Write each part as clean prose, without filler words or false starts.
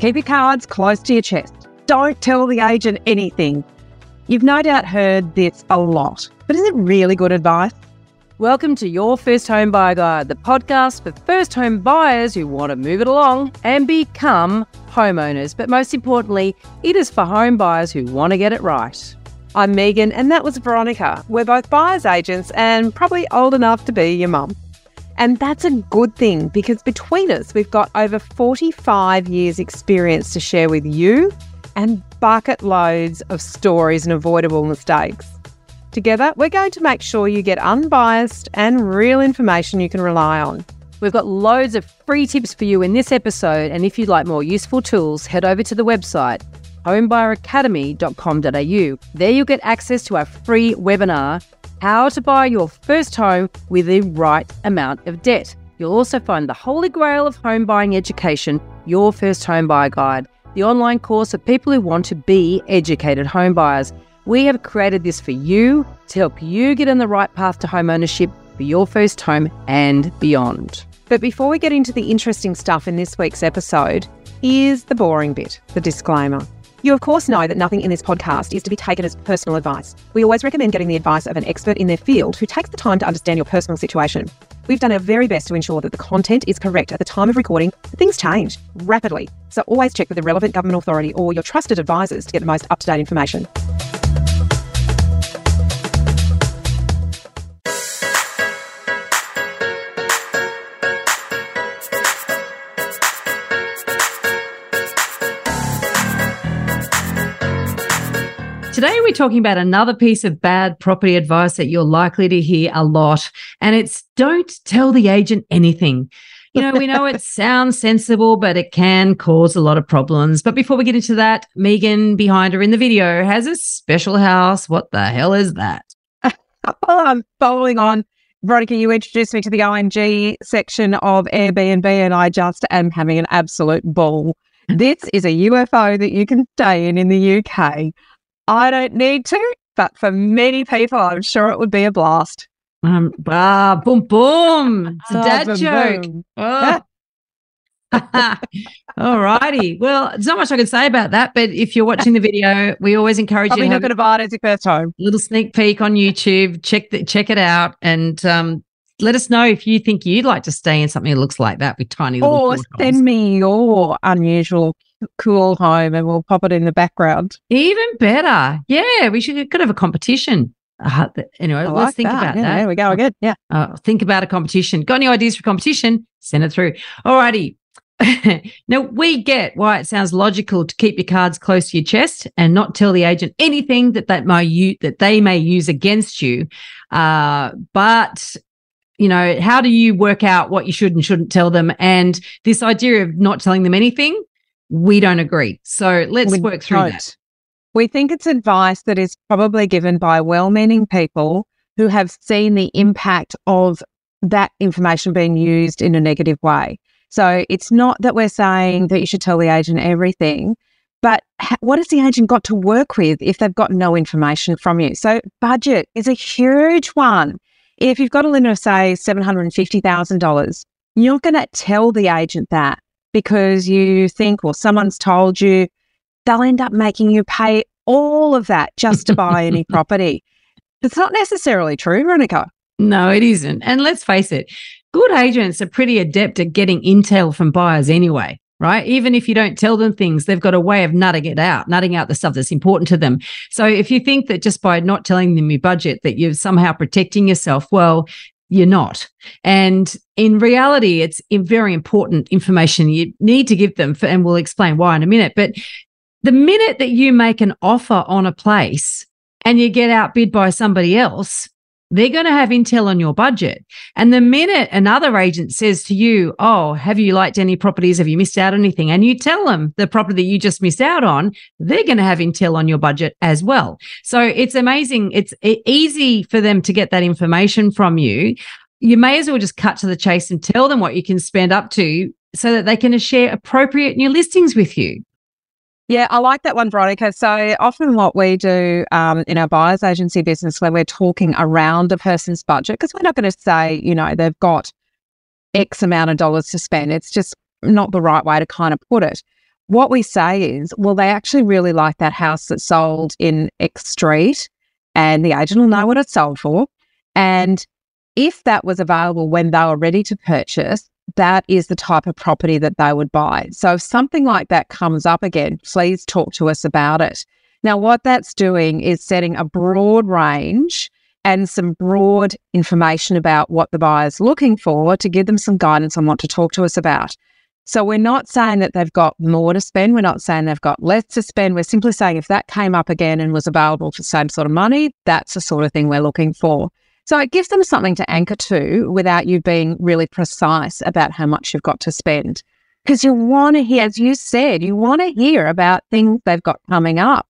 Keep your cards close to your chest. Don't tell the agent anything. You've no doubt heard this a lot, but is it really good advice? Welcome to Your First Home Buyer Guide, the podcast for first home buyers who want to move it along and become homeowners. But most importantly, it is for home buyers who want to get it right. I'm Meighan and that was Veronica. We're both buyer's agents and probably old enough to be your mum. And that's a good thing because between us, we've got over 45 years experience to share with you and bucket loads of stories and avoidable mistakes. Together, we're going to make sure you get unbiased and real information you can rely on. We've got loads of free tips for you in this episode, and if you'd like more useful tools, head over to the website, homebuyeracademy.com.au. There you'll get access to our free webinar, How to Buy Your First Home with the Right Amount of Debt. You'll also find the holy grail of home buying education, Your First Home Buyer Guide, the online course for people who want to be educated home buyers. We have created this for you to help you get on the right path to home ownership for your first home and beyond. But before we get into the interesting stuff in this week's episode, here's the boring bit, the disclaimer. You of course know that nothing in this podcast is to be taken as personal advice. We always recommend getting the advice of an expert in their field who takes the time to understand your personal situation. We've done our very best to ensure that the content is correct at the time of recording, but things change rapidly. So always check with the relevant government authority or your trusted advisors to get the most up-to-date information. Today, we're talking about another piece of bad property advice that you're likely to hear a lot, and it's don't tell the agent anything. You know, we know it sounds sensible, but it can cause a lot of problems. But before we get into that, Meighan, behind her in the video, has a special house. What the hell is that? Well, I'm following on. Veronica, you introduced me to the OMG section of Airbnb, and I just am having an absolute ball. This is a UFO that you can stay in the UK. I don't need to, but for many people, I'm sure it would be a blast. Boom, boom. It's a dad joke. Oh. All righty. Well, there's not much I can say about that, but if you're watching the video, we always encourage you to have a little sneak peek on YouTube. Check it out and let us know if you think you'd like to stay in something that looks like that with tiny little portals. Or send me your unusual cool home and we'll pop it in the background. Even better. Yeah, we could have a competition. Anyway, let's think about that. There we go again. Yeah. Think about a competition. Got any ideas for competition? Send it through. All righty. Now, we get why it sounds logical to keep your cards close to your chest and not tell the agent anything that they may use against you. But you know, how do you work out what you should and shouldn't tell them? And this idea of not telling them anything, we don't agree. So let's work through that. We think it's advice that is probably given by well-meaning people who have seen the impact of that information being used in a negative way. So it's not that we're saying that you should tell the agent everything, but what has the agent got to work with if they've got no information from you? So budget is a huge one. If you've got a limit of, say, $750,000, you're not going to tell the agent that because you think, well, someone's told you, they'll end up making you pay all of that just to buy any property. It's not necessarily true, Veronica. No, it isn't. And let's face it, good agents are pretty adept at getting intel from buyers anyway, right? Even if you don't tell them things, they've got a way of nutting out the stuff that's important to them. So if you think that just by not telling them your budget that you're somehow protecting yourself, well, you're not. And in reality, it's very important information you need to give them, and we'll explain why in a minute. But the minute that you make an offer on a place and you get outbid by somebody else, they're going to have intel on your budget. And the minute another agent says to you, oh, have you liked any properties? Have you missed out on anything? And you tell them the property that you just missed out on, they're going to have intel on your budget as well. So it's amazing. It's easy for them to get that information from you. You may as well just cut to the chase and tell them what you can spend up to so that they can share appropriate new listings with you. Yeah, I like that one, Veronica. So often what we do in our buyer's agency business when we're talking around a person's budget, because we're not going to say, you know, they've got X amount of dollars to spend. It's just not the right way to kind of put it. what we say is, well, they actually really like that house that sold in X Street and the agent will know what it sold for. And if that was available when they were ready to purchase, that is the type of property that they would buy. So if something like that comes up again, please talk to us about it. Now, what that's doing is setting a broad range and some broad information about what the buyer's looking for to give them some guidance on what to talk to us about. So we're not saying that they've got more to spend. We're not saying they've got less to spend. We're simply saying if that came up again and was available for the same sort of money, that's the sort of thing we're looking for. So it gives them something to anchor to without you being really precise about how much you've got to spend. Because you want to hear, as you said, you want to hear about things they've got coming up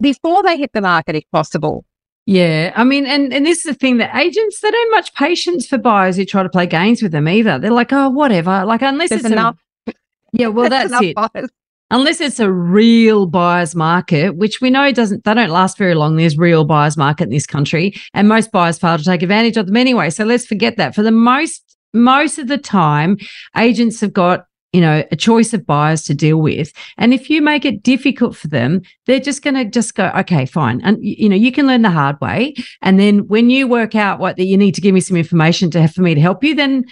before they hit the market if possible. Yeah, I mean, and this is the thing that agents, they don't much patience for buyers who try to play games with them either. They're like, oh, whatever. Like, unless it's enough. Yeah, well, that's it. Buyers. Unless it's a real buyer's market, which we know they don't last very long. There's real buyer's market in this country, and most buyers fail to take advantage of them anyway. So let's forget that. For the most of the time, agents have got, you know, a choice of buyers to deal with. And if you make it difficult for them, they're just going to just go, okay, fine. And, you know, you can learn the hard way. And then when you work out that you need to give me some information for me to help you, then,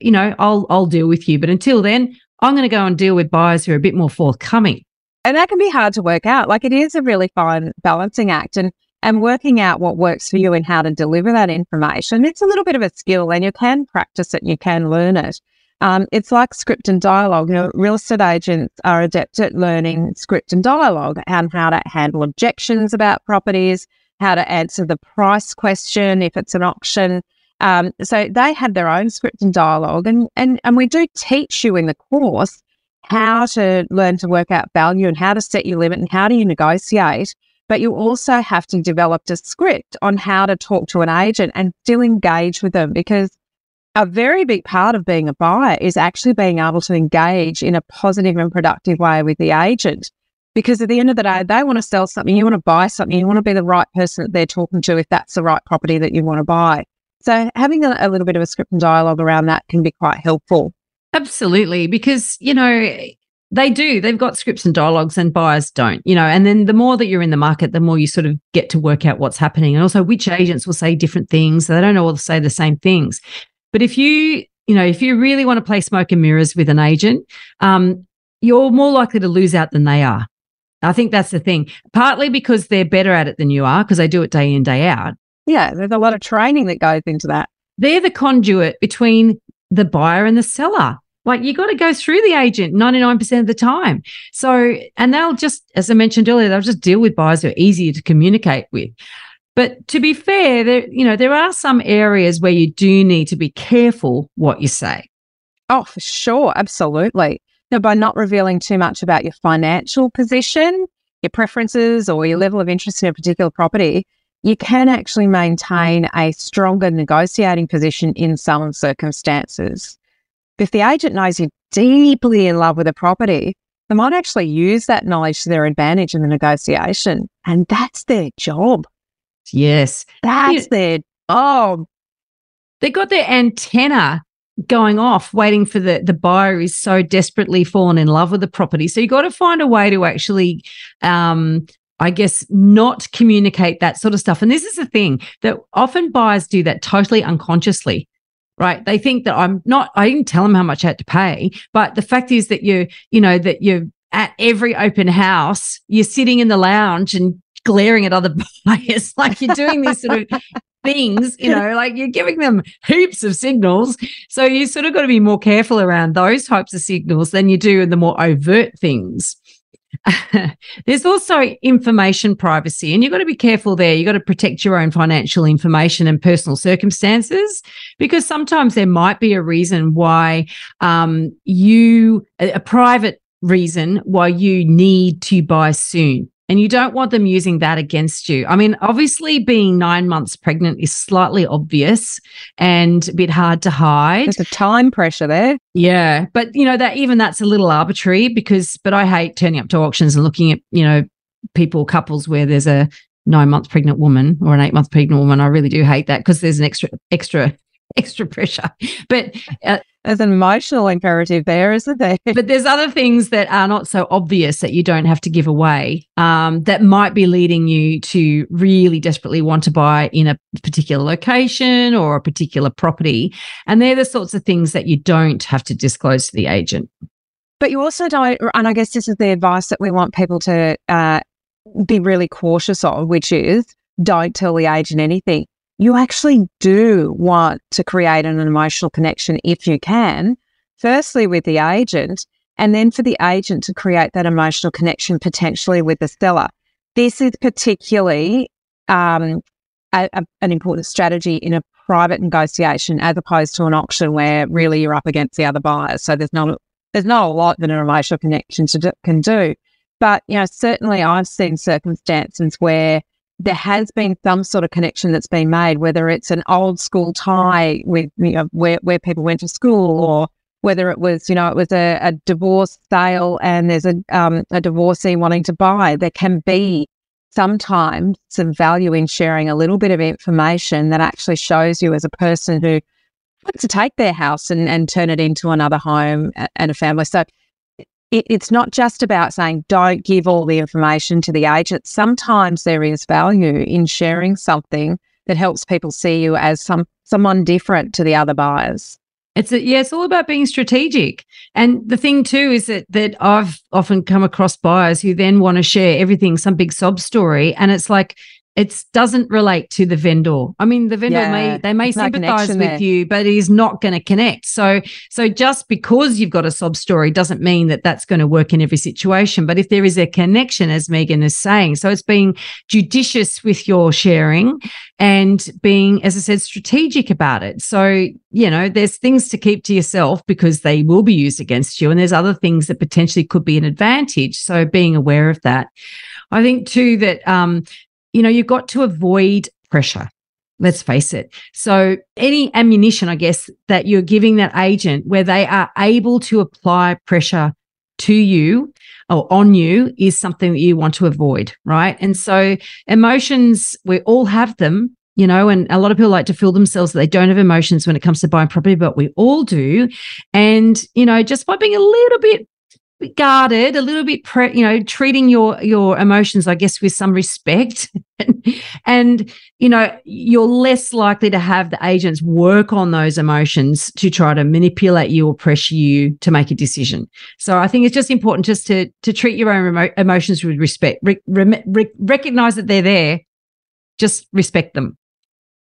you know, I'll deal with you. But until then, I'm going to go and deal with buyers who are a bit more forthcoming. And that can be hard to work out. Like, it is a really fine balancing act, and working out what works for you and how to deliver that information. It's a little bit of a skill, and you can practice it and you can learn it. It's like script and dialogue. You know, real estate agents are adept at learning script and dialogue and how to handle objections about properties, how to answer the price question if it's an auction. So they had their own script and dialogue, and we do teach you in the course how to learn to work out value and how to set your limit and how do you negotiate. But you also have to develop a script on how to talk to an agent and still engage with them, because a very big part of being a buyer is actually being able to engage in a positive and productive way with the agent, because at the end of the day, they want to sell something, you want to buy something, you want to be the right person that they're talking to if that's the right property that you want to buy. So having a little bit of a script and dialogue around that can be quite helpful. Absolutely, because, you know, they do. They've got scripts and dialogues and buyers don't, you know, and then the more that you're in the market, the more you sort of get to work out what's happening, and also which agents will say different things. They don't all say the same things. But if you really want to play smoke and mirrors with an agent, you're more likely to lose out than they are. I think that's the thing, partly because they're better at it than you are, because they do it day in, day out. Yeah, there's a lot of training that goes into that. They're the conduit between the buyer and the seller. Like, you got to go through the agent 99% of the time. So, and they'll just, as I mentioned earlier, they'll just deal with buyers who are easier to communicate with. But to be fair, there are some areas where you do need to be careful what you say. Oh, for sure. Absolutely. Now, by not revealing too much about your financial position, your preferences, or your level of interest in a particular property, you can actually maintain a stronger negotiating position in some circumstances. If the agent knows you're deeply in love with a property, they might actually use that knowledge to their advantage in the negotiation. And that's their job. Yes. That's it. Oh, they got their antenna going off waiting for the buyer is so desperately fallen in love with the property. So you got to find a way to actually, I guess, not communicate that sort of stuff. And this is the thing that often buyers do that totally unconsciously, right? They think that I didn't tell them how much I had to pay, but the fact is that you're at every open house, you're sitting in the lounge and glaring at other buyers, like you're doing these sort of things, you know, like you're giving them heaps of signals. So you sort of got to be more careful around those types of signals than you do in the more overt things. There's also information privacy, and you've got to be careful there. You've got to protect your own financial information and personal circumstances, because sometimes there might be a reason why a private reason why you need to buy soon. And you don't want them using that against you. I mean, obviously being 9 months pregnant is slightly obvious and a bit hard to hide. There's a time pressure there. Yeah. But, you know, that's a little arbitrary but I hate turning up to auctions and looking at, you know, couples where there's a 9 month pregnant woman or an 8 month pregnant woman. I really do hate that, because there's an extra pressure. But There's an emotional imperative there, isn't there? But there's other things that are not so obvious that you don't have to give away that might be leading you to really desperately want to buy in a particular location or a particular property. And they're the sorts of things that you don't have to disclose to the agent. But you also don't, and I guess this is the advice that we want people to be really cautious of, which is don't tell the agent anything. You actually do want to create an emotional connection if you can, firstly with the agent, and then for the agent to create that emotional connection potentially with the seller. This is particularly an important strategy in a private negotiation as opposed to an auction where really you're up against the other buyers. So there's not a lot that an emotional connection can do. But, you know, certainly I've seen circumstances where there has been some sort of connection that's been made, whether it's an old school tie with, you know, where people went to school, or whether it was, you know, it was a divorce sale and there's a divorcee wanting to buy. There can be sometimes some value in sharing a little bit of information that actually shows you as a person who wants to take their house and turn it into another home and a family. So it's not just about saying don't give all the information to the agent. Sometimes there is value in sharing something that helps people see you as someone different to the other buyers. It's all about being strategic. And the thing too is that I've often come across buyers who then want to share everything, some big sob story, and it's like, it doesn't relate to the vendor. I mean, the vendor may sympathise with you, but he's not going to connect. So just because you've got a sob story doesn't mean that that's going to work in every situation. But if there is a connection, as Meighan is saying, so it's being judicious with your sharing and being, as I said, strategic about it. So, you know, there's things to keep to yourself because they will be used against you, and there's other things that potentially could be an advantage. So being aware of that. I think too that you know, you've got to avoid pressure, let's face it. So any ammunition, I guess, that you're giving that agent where they are able to apply pressure to you or on you is something that you want to avoid, right? And so emotions, we all have them, you know, and a lot of people like to feel themselves that they don't have emotions when it comes to buying property, but we all do. And, you know, just by being a little bit guarded, a little bit, treating your emotions, I guess, with some respect, and you know, you're less likely to have the agents work on those emotions to try to manipulate you or pressure you to make a decision. So I think it's just important just to treat your own emotions with respect, recognize that they're there, just respect them,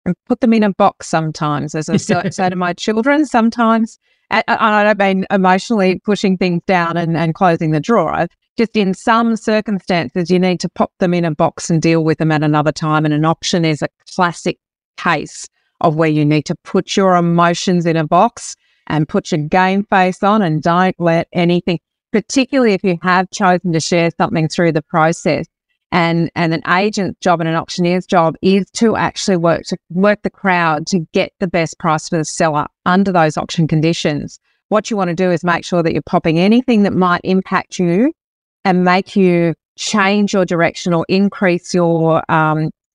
and put them in a box. Sometimes, as I say to my children, sometimes. And I don't mean emotionally pushing things down and closing the drawer. Just in some circumstances, you need to pop them in a box and deal with them at another time. And an auction is a classic case of where you need to put your emotions in a box and put your game face on and don't let anything, particularly if you have chosen to share something through the process. And an agent's job and an auctioneer's job is to actually work the crowd to get the best price for the seller under those auction conditions. What you want to do is make sure that you're popping anything that might impact you and make you change your direction or increase your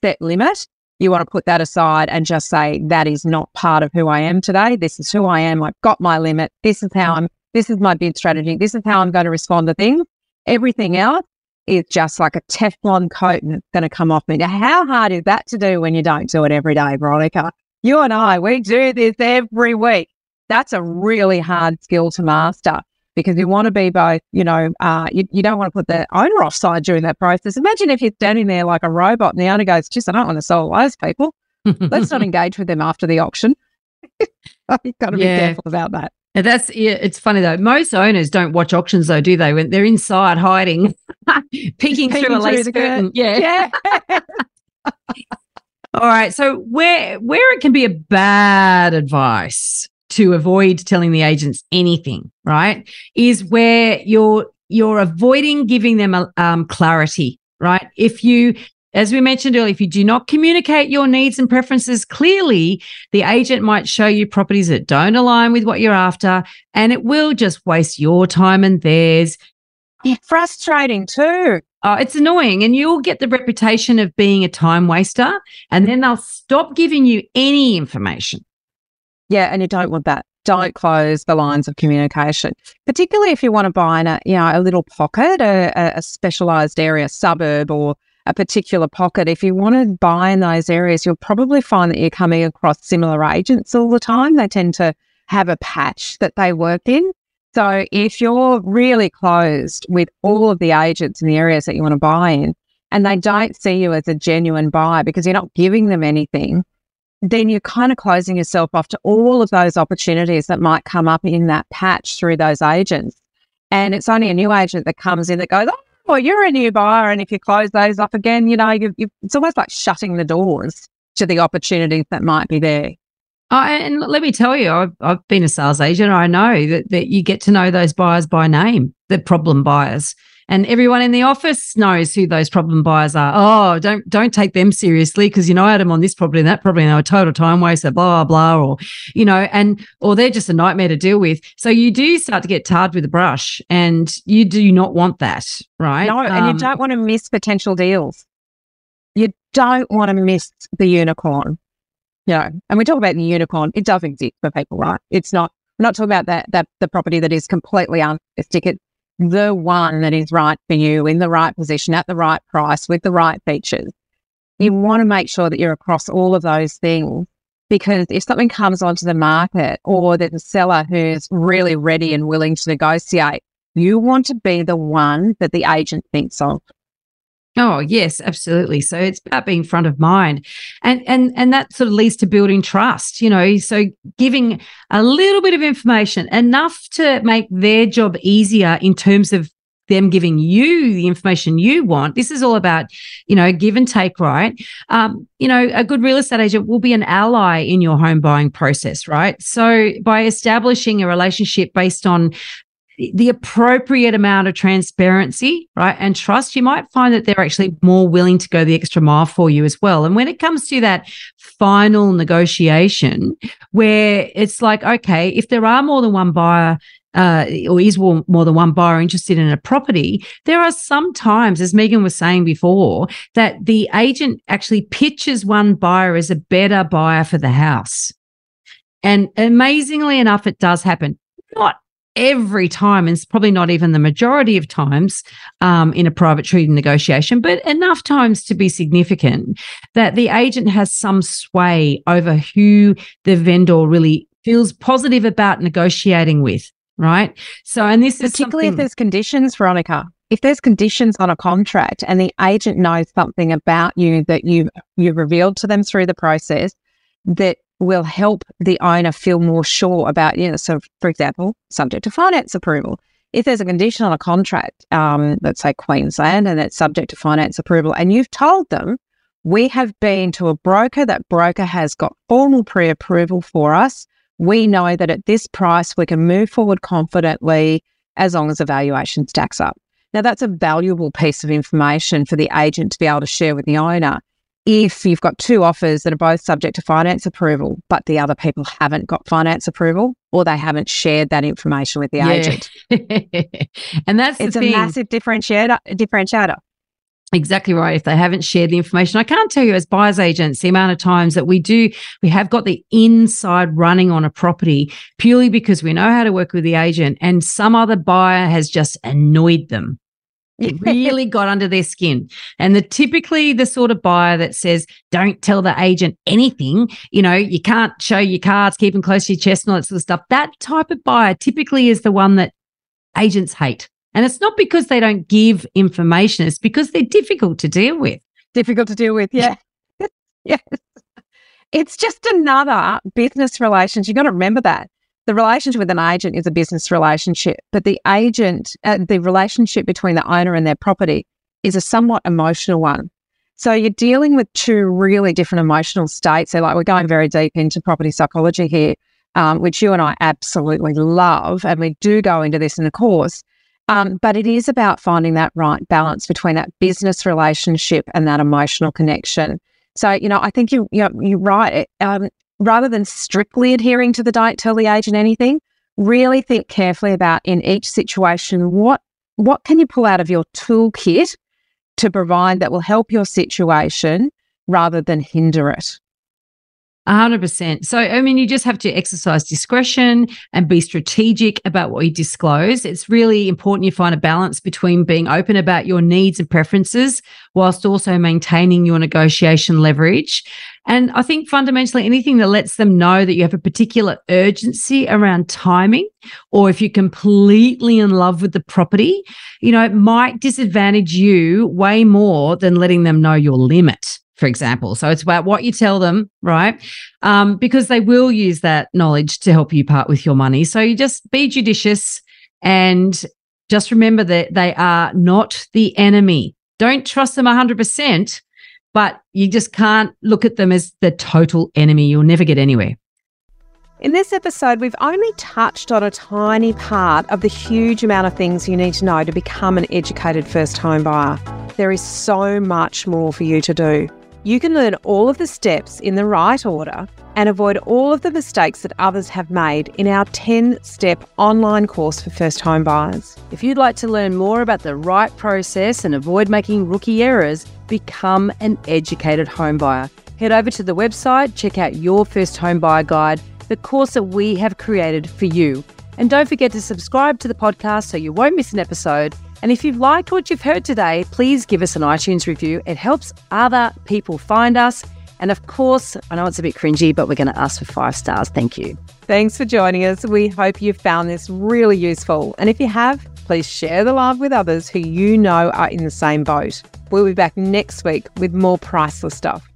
set limit. You want to put that aside and just say, that is not part of who I am today. This is who I am. I've got my limit. This is my bid strategy. This is how I'm going to respond to things. Everything else is just like a Teflon coat and it's going to come off me. Now, how hard is that to do when you don't do it every day, Veronica? You and I, we do this every week. That's a really hard skill to master because you want to be both, you know, you don't want to put the owner offside during that process. Imagine if you're standing there like a robot and the owner goes, "Just, I don't want to sell those people. Let's not engage with them after the auction." You've got to be careful about that. Now it's funny though. Most owners don't watch auctions though, do they? When they're inside hiding, peeking through a lace curtain. Yeah. All right. So where it can be a bad advice to avoid telling the agents anything, right, is where you're avoiding giving them clarity, right? If you, as we mentioned earlier, if you do not communicate your needs and preferences clearly, the agent might show you properties that don't align with what you're after, and it will just waste your time and theirs. It's frustrating too. It's annoying, and you'll get the reputation of being a time waster, and then they'll stop giving you any information. Yeah, and you don't want that. don't close the lines of communication, particularly if you want to buy in a little pocket, a specialised area, suburb or a particular pocket. If you want to buy in those areas, you'll probably find that you're coming across similar agents all the time. They tend to have a patch that they work in. So if you're really closed with all of the agents in the areas that you want to buy in and they don't see you as a genuine buyer because you're not giving them anything, then you're kind of closing yourself off to all of those opportunities that might come up in that patch through those agents. And it's only a new agent that comes in that goes, oh, well, you're a new buyer. And if you close those up again, it's almost like shutting the doors to the opportunities that might be there. And let me tell you, I've been a sales agent. I know that you get to know those buyers by name, the problem buyers. And everyone in the office knows who those problem buyers are. Oh, don't take them seriously because, I had them on this property and that property and they were a total time waster, blah, blah, blah, or, or they're just a nightmare to deal with. So you do start to get tarred with a brush and you do not want that, right? No, and you don't want to miss potential deals. You don't want to miss the unicorn. And we talk about the unicorn. It does exist for people, right? It's not, we're not talking about that the property that is completely unrealistic. It's the one that is right for you, in the right position, at the right price, with the right features. You want to make sure that you're across all of those things, because if something comes onto the market or there's a seller who's really ready and willing to negotiate, you want to be the one that the agent thinks of. Oh, yes, absolutely. So it's about being front of mind. And that sort of leads to building trust, so giving a little bit of information, enough to make their job easier in terms of them giving you the information you want. This is all about, give and take, right? A good real estate agent will be an ally in your home buying process, right? So by establishing a relationship based on the appropriate amount of transparency, right, and trust, you might find that they're actually more willing to go the extra mile for you as well. And when it comes to that final negotiation where it's like, okay, if there are more than one buyer or is more than one buyer interested in a property, there are some times, as Meighan was saying before, that the agent actually pitches one buyer as a better buyer for the house. And amazingly enough, it does happen. Not every time, and it's probably not even the majority of times in a private treaty negotiation, but enough times to be significant that the agent has some sway over who the vendor really feels positive about negotiating with, right? So, and this is particularly if there's conditions, Veronica. If there's conditions on a contract and the agent knows something about you that you've revealed to them through the process that will help the owner feel more sure about, so for example, subject to finance approval. If there's a condition on a contract, let's say Queensland, and it's subject to finance approval, and you've told them, we have been to a broker, that broker has got formal pre-approval for us. We know that at this price, we can move forward confidently as long as the valuation stacks up. Now, that's a valuable piece of information for the agent to be able to share with the owner. If you've got two offers that are both subject to finance approval, but the other people haven't got finance approval or they haven't shared that information with the agent. And it's a massive differentiator. Exactly right. If they haven't shared the information, I can't tell you as buyers agents the amount of times that we have got the inside running on a property purely because we know how to work with the agent and some other buyer has just annoyed them. It really got under their skin. And typically the sort of buyer that says, don't tell the agent anything, you can't show your cards, keep them close to your chest and all that sort of stuff. That type of buyer typically is the one that agents hate. And it's not because they don't give information. It's because they're difficult to deal with. Difficult to deal with, yeah. Yes. It's just another business relationship. You've got to remember that. The relationship with an agent is a business relationship, but the relationship between the owner and their property is a somewhat emotional one. So you're dealing with two really different emotional states. So we're going very deep into property psychology here, which you and I absolutely love, and we do go into this in the course, but it is about finding that right balance between that business relationship and that emotional connection. So, I think you're right. Rather than strictly adhering to the don't tell the agent anything, really think carefully about in each situation, what can you pull out of your toolkit to provide that will help your situation rather than hinder it? 100%. So, I mean, you just have to exercise discretion and be strategic about what you disclose. It's really important you find a balance between being open about your needs and preferences whilst also maintaining your negotiation leverage. And I think fundamentally anything that lets them know that you have a particular urgency around timing, or if you're completely in love with the property, you know, it might disadvantage you way more than letting them know your limit, for example. So it's about what you tell them, right? Because they will use that knowledge to help you part with your money. So you just be judicious and just remember that they are not the enemy. Don't trust them 100%, but you just can't look at them as the total enemy. You'll never get anywhere. In this episode, we've only touched on a tiny part of the huge amount of things you need to know to become an educated first home buyer. There is so much more for you to do. You can learn all of the steps in the right order and avoid all of the mistakes that others have made in our 10-step online course for first home buyers. If you'd like to learn more about the right process and avoid making rookie errors, become an educated home buyer. Head over to the website, check out Your First Home Buyer Guide, the course that we have created for you. And don't forget to subscribe to the podcast so you won't miss an episode. And if you've liked what you've heard today, please give us an iTunes review. It helps other people find us. And of course, I know it's a bit cringy, but we're going to ask for 5 stars. Thank you. Thanks for joining us. We hope you've found this really useful. And if you have, please share the love with others who you know are in the same boat. We'll be back next week with more priceless stuff.